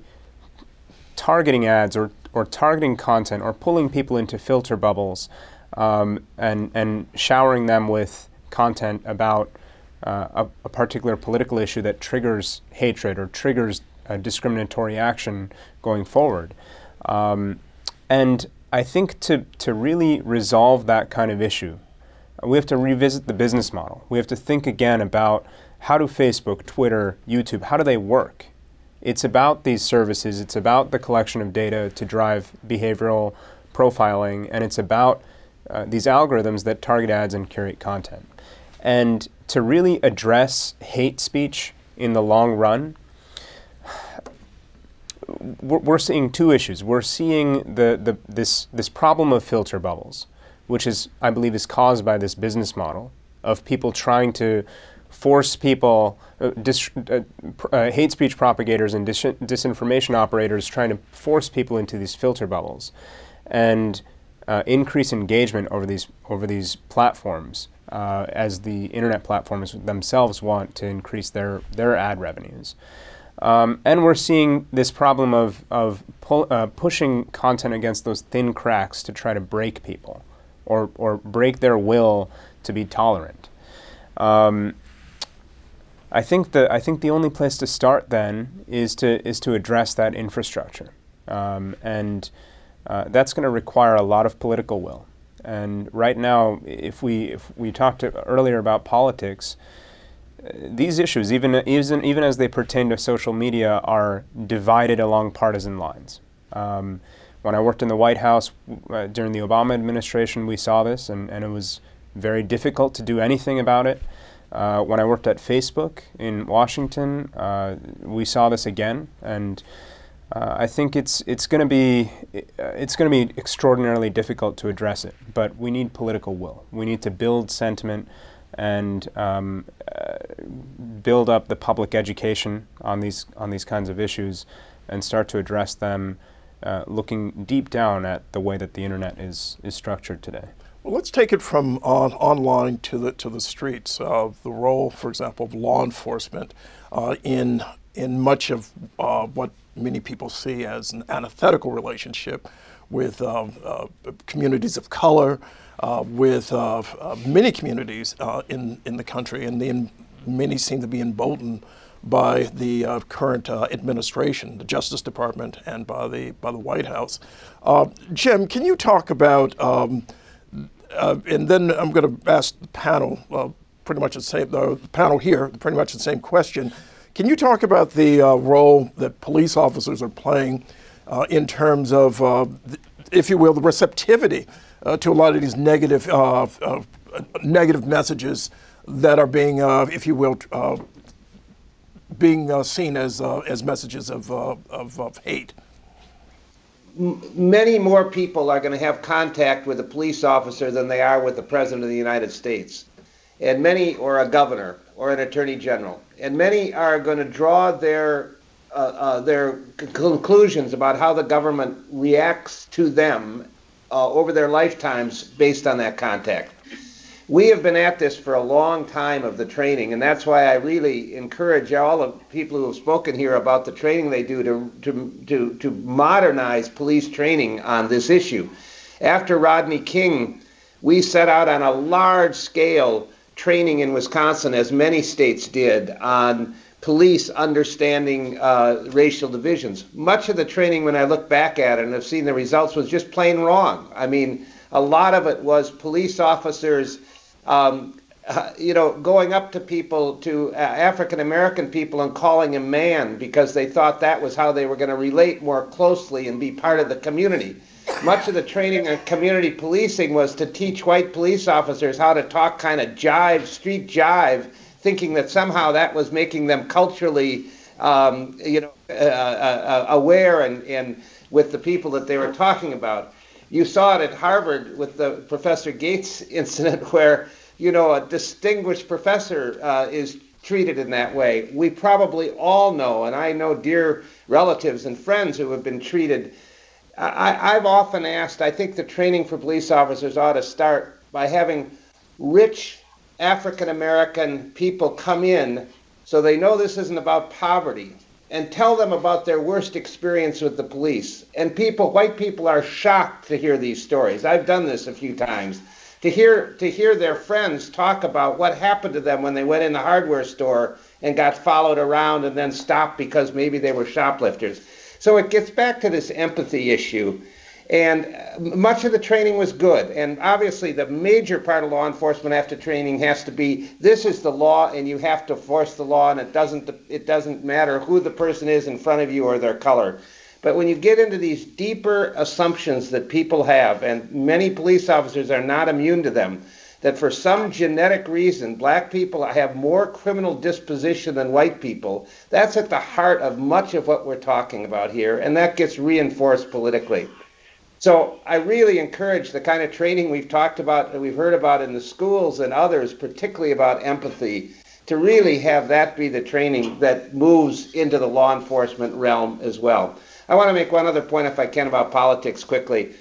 targeting ads or targeting content or pulling people into filter bubbles and showering them with content about a particular political issue that triggers hatred or triggers discriminatory action going forward. And I think to really resolve that kind of issue, we have to revisit the business model. We have to think again about how do Facebook, Twitter, YouTube, how do they work? It's about these services. It's about the collection of data to drive behavioral profiling, and it's about these algorithms that target ads and curate content. And to really address hate speech in the long run, we're seeing two issues. We're seeing this problem of filter bubbles, which is, I believe, is caused by this business model of people trying to force people, hate speech propagators and disinformation operators trying to force people into these filter bubbles, and increase engagement over these platforms as the internet platforms themselves want to increase their ad revenues. And we're seeing this problem of pushing content against those thin cracks to try to break people or break their will to be tolerant. I think the only place to start then is to address that infrastructure, and that's going to require a lot of political will. And right now, if we talked earlier about politics, these issues, even as they pertain to social media, are divided along partisan lines. When I worked in the White House during the Obama administration, we saw this, and it was very difficult to do anything about it. When I worked at Facebook in Washington, we saw this again, and I think it's going to be extraordinarily difficult to address it. But we need political will. We need to build sentiment and build up the public education on these kinds of issues, and start to address them, looking deep down at the way that the internet is structured today. Well, let's take it from online to the streets. The role, for example, of law enforcement in much of what many people see as an antithetical relationship with communities of color, with many communities in the country, and then many seem to be emboldened by the current administration, the Justice Department, and by the White House. Jim, can you talk about? And then I'm going to ask the panel pretty much the same. The panel here, pretty much the same question. Can you talk about the role that police officers are playing in terms of, if you will, the receptivity to a lot of these negative messages that are being, if you will, being seen as messages of hate? Many more people are going to have contact with a police officer than they are with the President of the United States, and many, or a governor, or an attorney general, and many are going to draw their conclusions about how the government reacts to them over their lifetimes based on that contact. We have been at this for a long time of the training, and that's why I really encourage all of people who have spoken here about the training they do to modernize police training on this issue. After Rodney King, we set out on a large scale training in Wisconsin, as many states did, on police understanding racial divisions. Much of the training, when I look back at it and have seen the results, was just plain wrong. I mean, a lot of it was police officers going up to people, to African-American people, and calling him man because they thought that was how they were going to relate more closely and be part of the community. much of the training on community policing was to teach white police officers how to talk kind of jive, street jive, thinking that somehow that was making them culturally, aware and with the people that they were talking about. You saw it at Harvard with the Professor Gates incident where, you know, a distinguished professor is treated in that way. We probably all know, and I know dear relatives and friends who have been treated. I've often asked, I think the training for police officers ought to start by having rich African-American people come in so they know this isn't about poverty, and tell them about their worst experience with the police. And white people are shocked to hear these stories. I've done this a few times. To hear their friends talk about what happened to them when they went in the hardware store and got followed around and then stopped because maybe they were shoplifters. So it gets back to this empathy issue. And much of the training was good. And obviously the major part of law enforcement after training has to be, this is the law and you have to force the law, and it doesn't matter who the person is in front of you or their color. But when you get into these deeper assumptions that people have, and many police officers are not immune to them, that for some genetic reason, black people have more criminal disposition than white people, that's at the heart of much of what we're talking about here, and that gets reinforced politically. So I really encourage the kind of training we've talked about and we've heard about in the schools and others, particularly about empathy, to really have that be the training that moves into the law enforcement realm as well. I want to make one other point, if I can, about politics quickly.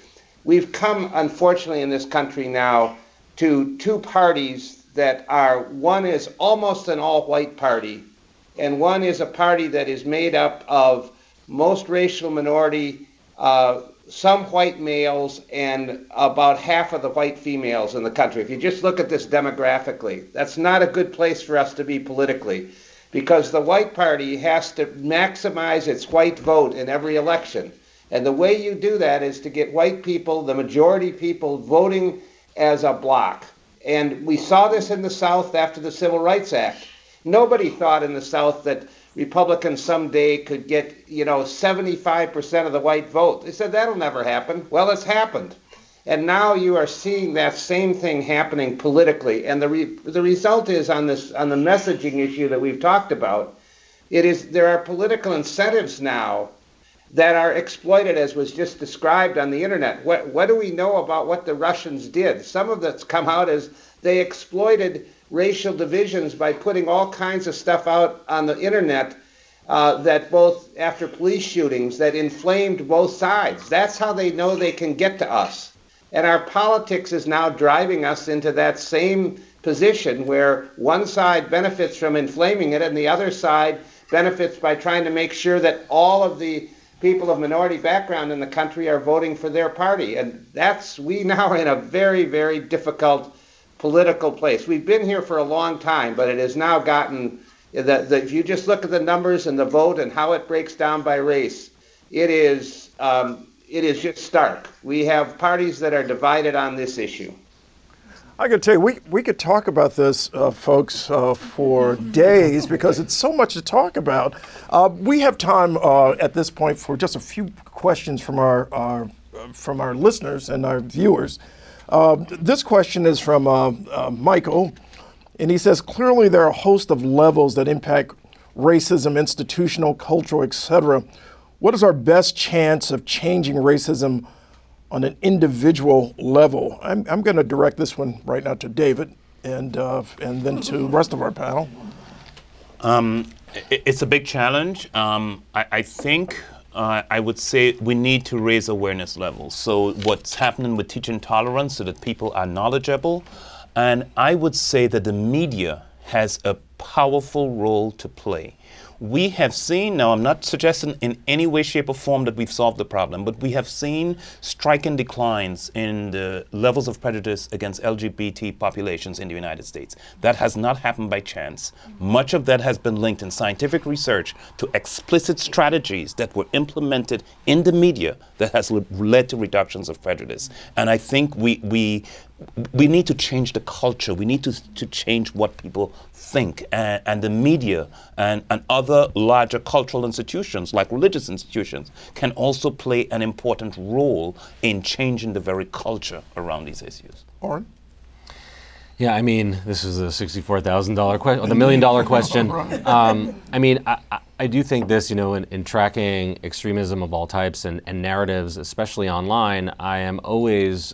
We've come, unfortunately, in this country now to two parties that are, one is almost an all-white party, and one is a party that is made up of most racial minority, some white males and about half of the white females in the country. If you just look at this demographically, that's not a good place for us to be politically, because the white party has to maximize its white vote in every election. And the way you do that is to get white people, the majority people, voting as a block. And we saw this in the South after the Civil Rights Act. Nobody thought in the South that Republicans someday could get, 75% of the white vote. They said that'll never happen. Well, it's happened. And now you are seeing that same thing happening politically. And the result is on the messaging issue that we've talked about, there are political incentives now that are exploited, as was just described on the internet. What do we know about what the Russians did? Some of that's come out as they exploited racial divisions by putting all kinds of stuff out on the internet that both after police shootings that inflamed both sides. That's how they know they can get to us. And our politics is now driving us into that same position where one side benefits from inflaming it and the other side benefits by trying to make sure that all of the people of minority background in the country are voting for their party. And we now are in a very, very difficult political place. We've been here for a long time, but it has now gotten, if you just look at the numbers and the vote and how it breaks down by race, it is just stark. We have parties that are divided on this issue. I could tell you, we could talk about this, folks, for days because it's so much to talk about. We have time at this point for just a few questions from our listeners and our viewers. This question is from Michael, and he says, clearly there are a host of levels that impact racism, institutional, cultural, etc. What is our best chance of changing racism on an individual level? I'm going to direct this one right now to David and then to the rest of our panel. It's a big challenge. I think I would say we need to raise awareness levels. So what's happening with Teaching Tolerance so that people are knowledgeable. And I would say that the media has a powerful role to play. We have seen, now I'm not suggesting in any way, shape, or form that we've solved the problem, but we have seen striking declines in the levels of prejudice against LGBT populations in the United States. That has not happened by chance. Much of that has been linked in scientific research to explicit strategies that were implemented in the media that has led to reductions of prejudice. And I think we we need to change the culture. We need to change what people think, and the media and other larger cultural institutions, like religious institutions, can also play an important role in changing the very culture around these issues. Oren? Yeah, I mean, this is a $64,000 question, or the $1 million question. I mean, I do think this, you know, in tracking extremism of all types and narratives, especially online, I am always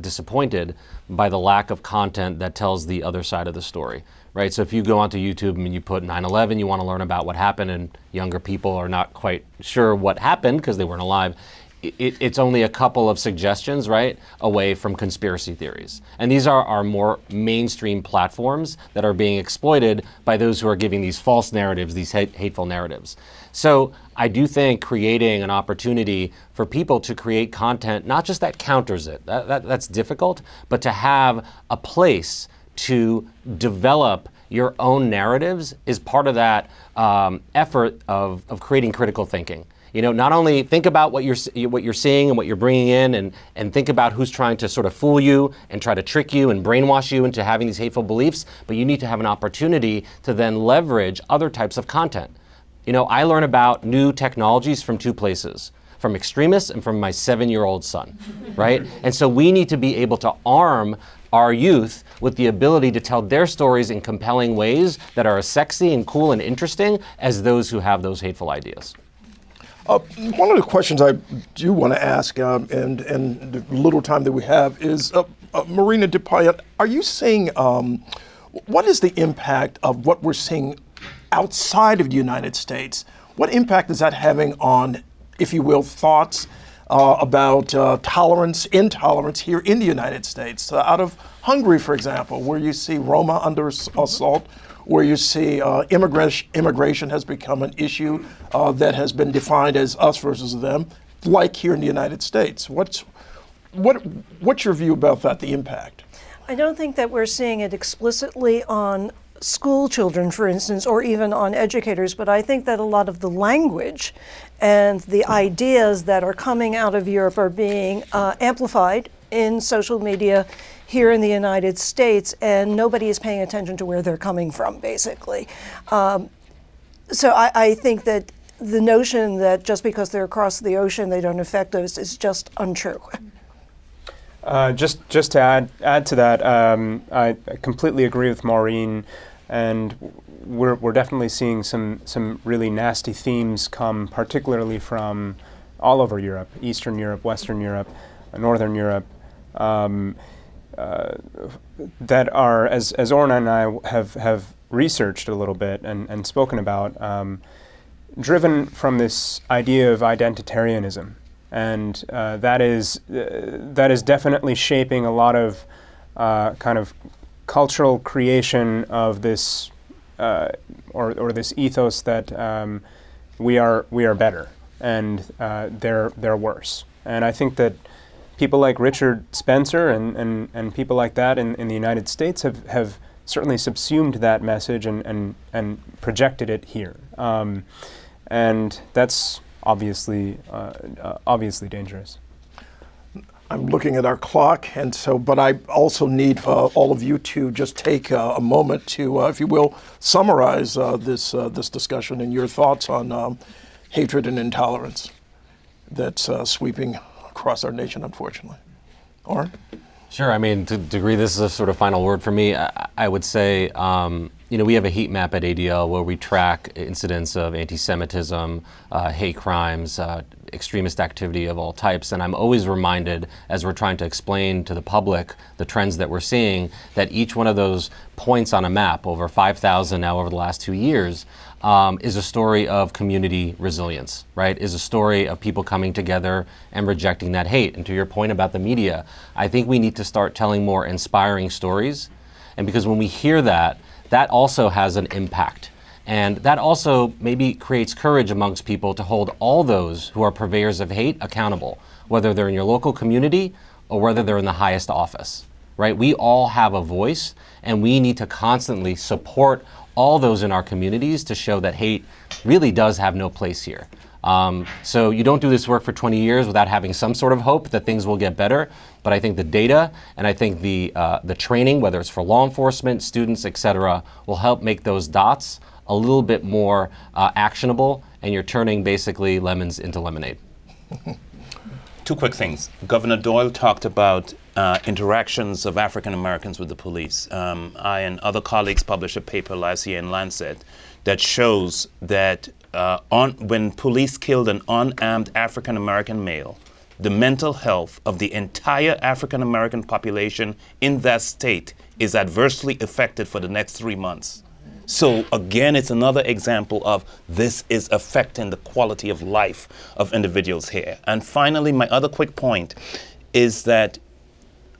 disappointed by the lack of content that tells the other side of the story, right? So if you go onto YouTube and you put 9/11, you want to learn about what happened, and younger people are not quite sure what happened because they weren't alive. It's only a couple of suggestions, right, away from conspiracy theories. And these are our more mainstream platforms that are being exploited by those who are giving these false narratives, these hateful narratives. So I do think creating an opportunity for people to create content, not just that counters it, that's difficult, but to have a place to develop your own narratives is part of that effort of creating critical thinking. You know, not only think about what you're seeing and what you're bringing in, and think about who's trying to sort of fool you and try to trick you and brainwash you into having these hateful beliefs, but you need to have an opportunity to then leverage other types of content. You know, I learn about new technologies from two places, from extremists and from my 7-year-old son, right? And so we need to be able to arm our youth with the ability to tell their stories in compelling ways that are as sexy and cool and interesting as those who have those hateful ideas. One of the questions I do want to ask, and the little time that we have, is Marina Dipayan, are you seeing, what is the impact of what we're seeing outside of the United States? What impact is that having on, if you will, thoughts about tolerance, intolerance here in the United States? Out of Hungary, for example, where you see Roma under assault, where you see immigration has become an issue that has been defined as us versus them, like here in the United States. What's your view about that, the impact? I don't think that we're seeing it explicitly on school children, for instance, or even on educators, but I think that a lot of the language and the ideas that are coming out of Europe are being amplified in social media here in the United States, and nobody is paying attention to where they're coming from, basically. So I think that the notion that just because they're across the ocean, they don't affect us is just untrue. Just to add to that, I completely agree with Maureen, and we're definitely seeing some really nasty themes come, particularly from all over Europe, Eastern Europe, Western Europe, Northern Europe, that are, as Oren and I have researched a little bit and spoken about, driven from this idea of identitarianism. And that is definitely shaping a lot of kind of cultural creation of this or this ethos that we are better and they're worse. And I think that people like Richard Spencer and people like that in the United States have certainly subsumed that message and projected it here, and that's obviously dangerous. I'm looking at our clock, and so, but I also need all of you to just take a moment to, if you will, summarize this discussion and your thoughts on hatred and intolerance that's sweeping across our nation, unfortunately. Oren? Sure, I mean, to degree this is a sort of final word for me. I would say, you know, we have a heat map at ADL where we track incidents of anti-Semitism, hate crimes, extremist activity of all types. And I'm always reminded, as we're trying to explain to the public the trends that we're seeing, that each one of those points on a map, over 5,000 now over the last 2 years, is a story of community resilience, right? Is a story of people coming together and rejecting that hate. And to your point about the media, I think we need to start telling more inspiring stories. And because when we hear that, that also has an impact. And that also maybe creates courage amongst people to hold all those who are purveyors of hate accountable, whether they're in your local community or whether they're in the highest office, right? We all have a voice, and we need to constantly support all those in our communities to show that hate really does have no place here. So you don't do this work for 20 years without having some sort of hope that things will get better. But I think the data and I think the training, whether it's for law enforcement, students, et cetera, will help make those dots a little bit more actionable, and you're turning basically lemons into lemonade. Two quick things. Governor Doyle talked about interactions of African Americans with the police. I and other colleagues published a paper last year in Lancet that shows that when police killed an unarmed African American male, the mental health of the entire African American population in that state is adversely affected for the next 3 months. So again, it's another example of this is affecting the quality of life of individuals here. And finally, my other quick point is that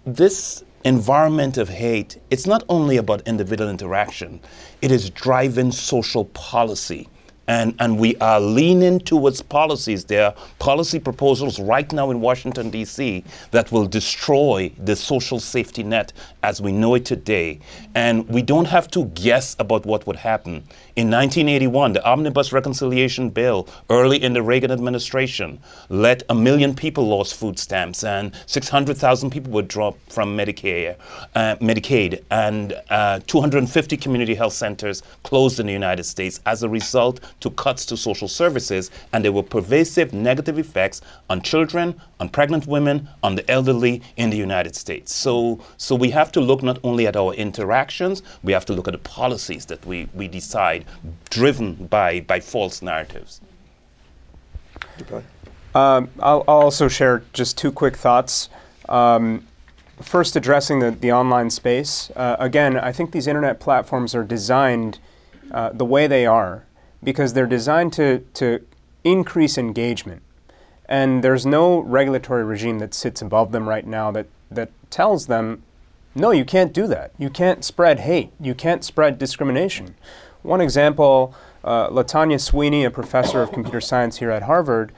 this environment of hate, it's not only about individual interaction, it is driving social policy. And we are leaning towards policies. There are policy proposals right now in Washington, D.C. that will destroy the social safety net as we know it today. And we don't have to guess about what would happen. In 1981, the Omnibus Reconciliation Bill, early in the Reagan administration, let 1 million people lose food stamps, and 600,000 people were dropped from Medicaid, and 250 community health centers closed in the United States as a result to cuts to social services, and there were pervasive negative effects on children, on pregnant women, on the elderly in the United States. So we have to look not only at our interactions, we have to look at the policies that we decide driven by false narratives. I'll also share just two quick thoughts. First, addressing the online space. Again, I think these internet platforms are designed the way they are because they're designed to increase engagement. And there's no regulatory regime that sits above them right now that tells them, no, you can't do that. You can't spread hate. You can't spread discrimination. One example, LaTanya Sweeney, a professor of computer science here at Harvard,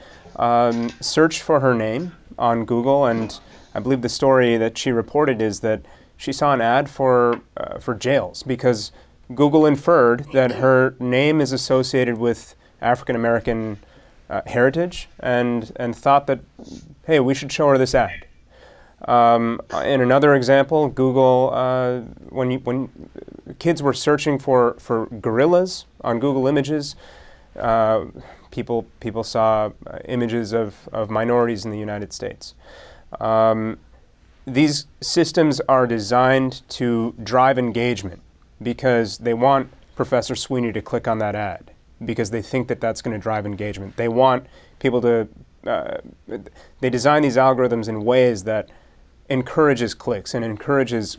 searched for her name on Google, and I believe the story that she reported is that she saw an ad for jails because Google inferred that her name is associated with African American heritage and thought that, hey, we should show her this ad. In another example, Google, when kids were searching for gorillas on Google Images, people saw images of minorities in the United States. These systems are designed to drive engagement because they want Professor Sweeney to click on that ad because they think that that's going to drive engagement. They want people to, they design these algorithms in ways that encourages clicks and encourages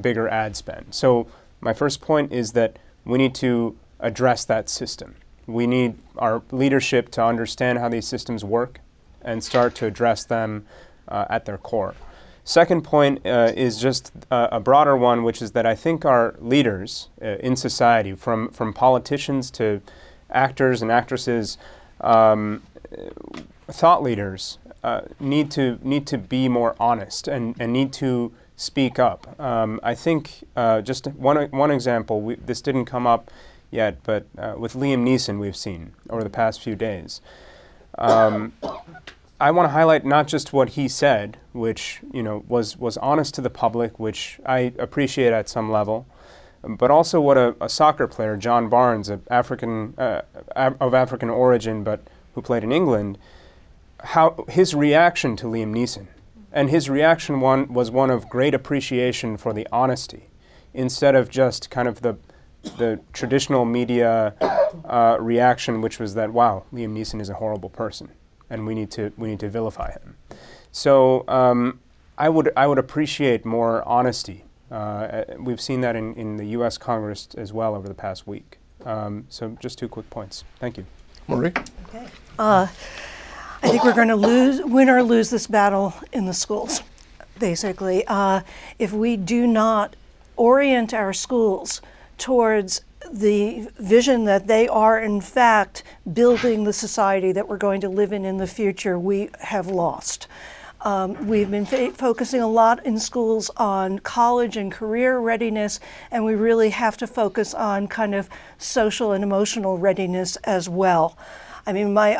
bigger ad spend. So my first point is that we need to address that system. We need our leadership to understand how these systems work and start to address them at their core. Second point is just a broader one, which is that I think our leaders in society, from politicians to actors and actresses, thought leaders, need to be more honest and need to speak up. I think just one example, this didn't come up yet, but with Liam Neeson we've seen over the past few days. I want to highlight not just what he said, which was honest to the public, which I appreciate at some level, but also what a soccer player, John Barnes, of African origin, but who played in England, how his reaction to Liam Neeson, and his reaction was one of great appreciation for the honesty, instead of just kind of the traditional media reaction, which was that wow, Liam Neeson is a horrible person, and we need to vilify him. So I would appreciate more honesty. We've seen that in the U.S. Congress as well over the past week. So just two quick points. Thank you, Maureen. Okay. I think we're going to win or lose this battle in the schools. Basically, if we do not orient our schools towards the vision that they are, in fact, building the society that we're going to live in the future, we have lost. We've been focusing a lot in schools on college and career readiness, and we really have to focus on kind of social and emotional readiness as well. I mean, the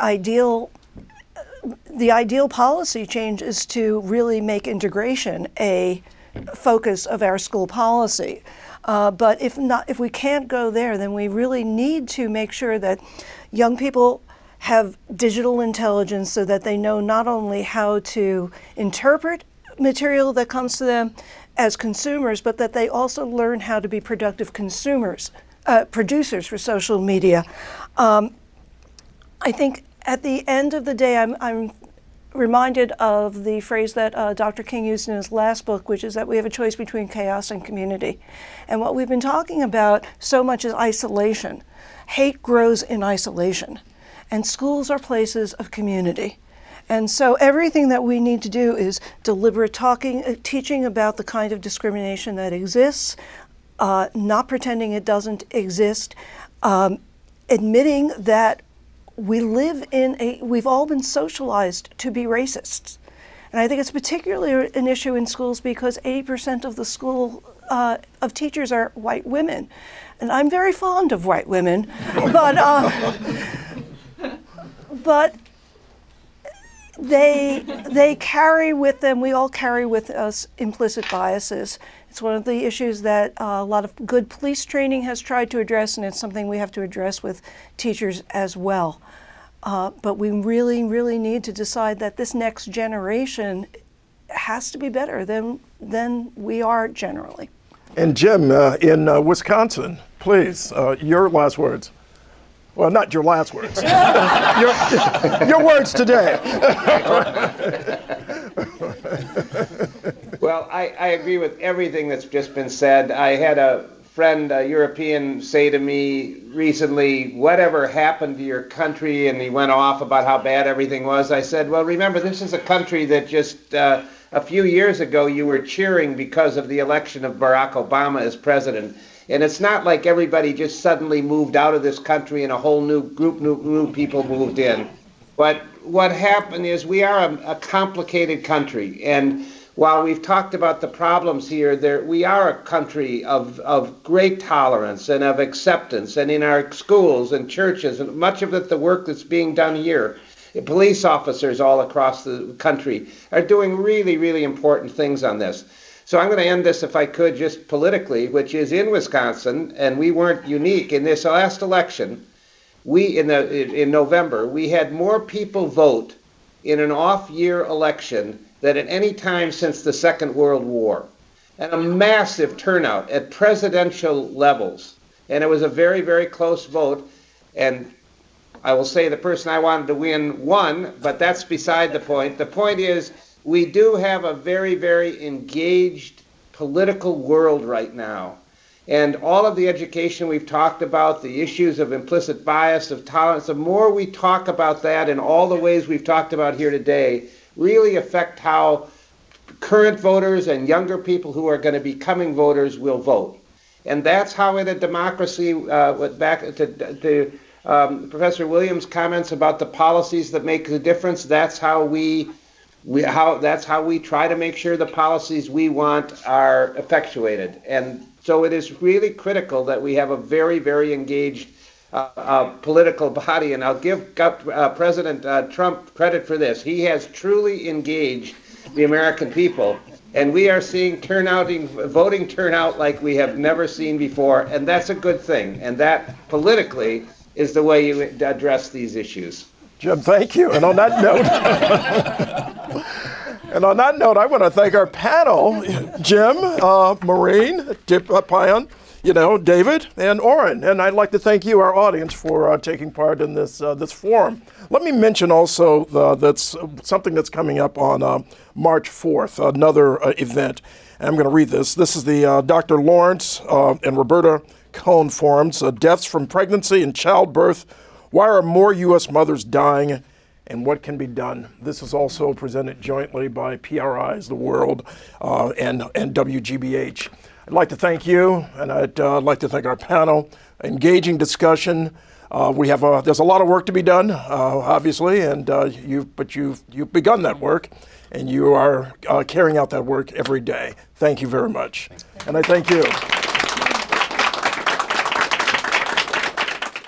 ideal policy change is to really make integration a focus of our school policy. But if we can't go there, then we really need to make sure that young people have digital intelligence so that they know not only how to interpret material that comes to them as consumers, but that they also learn how to be productive consumers, producers for social media. I think at the end of the day, I'm reminded of the phrase that Dr. King used in his last book, which is that we have a choice between chaos and community. And what we've been talking about so much is isolation. Hate grows in isolation. And schools are places of community. And so everything that we need to do is deliberate talking, teaching about the kind of discrimination that exists, not pretending it doesn't exist, admitting that we've all been socialized to be racists. And I think it's particularly an issue in schools because 80% of the school of teachers are white women. And I'm very fond of white women, but they carry with them, we all carry with us implicit biases. It's one of the issues that a lot of good police training has tried to address, and it's something we have to address with teachers as well. But we really, really need to decide that this next generation has to be better than we are generally. And Jim, in Wisconsin, please, your last words. Well, not your last words. your words today. Well, I agree with everything that's just been said. I had a friend, a European, say to me recently, whatever happened to your country? And he went off about how bad everything was. I said, well, remember, this is a country that just a few years ago you were cheering because of the election of Barack Obama as president. And it's not like everybody just suddenly moved out of this country and a whole new group, new people moved in. But what happened is we are a complicated country. And while we've talked about the problems here, we are a country of great tolerance and of acceptance. And in our schools and churches, and much of it, the work that's being done here, police officers all across the country are doing really, really important things on this. So I'm going to end this, if I could, just politically, which is in Wisconsin, and we weren't unique. In this last election, in November, we had more people vote in an off-year election than at any time since the Second World War. And a massive turnout at presidential levels. And it was a very, very close vote. And I will say the person I wanted to win won, but that's beside the point. The point is, we do have a very, very engaged political world right now. And all of the education we've talked about, the issues of implicit bias, of tolerance, the more we talk about that in all the ways we've talked about here today, really affect how current voters and younger people who are going to be coming voters will vote. And that's how in a democracy, back to Professor Williams' comments about the policies that make the difference, that's how we try to make sure the policies we want are effectuated. And so it is really critical that we have a very, very engaged political body. And I'll give President Trump credit for this. He has truly engaged the American people. And we are seeing voting turnout like we have never seen before. And that's a good thing. And that politically is the way you address these issues. Jim, thank you. And on that note, I want to thank our panel, Jim, Maureen, Dipayan, David, and Oren. And I'd like to thank you, our audience, for taking part in this forum. Let me mention also that's something that's coming up on March 4th, another event. And I'm going to read this. This is the Dr. Lawrence and Roberta Cohn forums, Deaths from Pregnancy and Childbirth. Why are more U.S. mothers dying, and what can be done? This is also presented jointly by PRI's The World and WGBH. I'd like to thank you, and I'd like to thank our panel. Engaging discussion. There's a lot of work to be done, obviously, and you've begun that work, and you are carrying out that work every day. Thank you very much, and I thank you.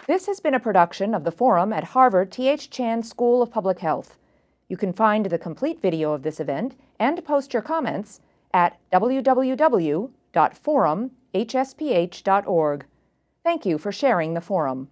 This has been a production of the Forum at Harvard T.H. Chan School of Public Health. You can find the complete video of this event and post your comments at www.forumhsph.org. Thank you for sharing the Forum.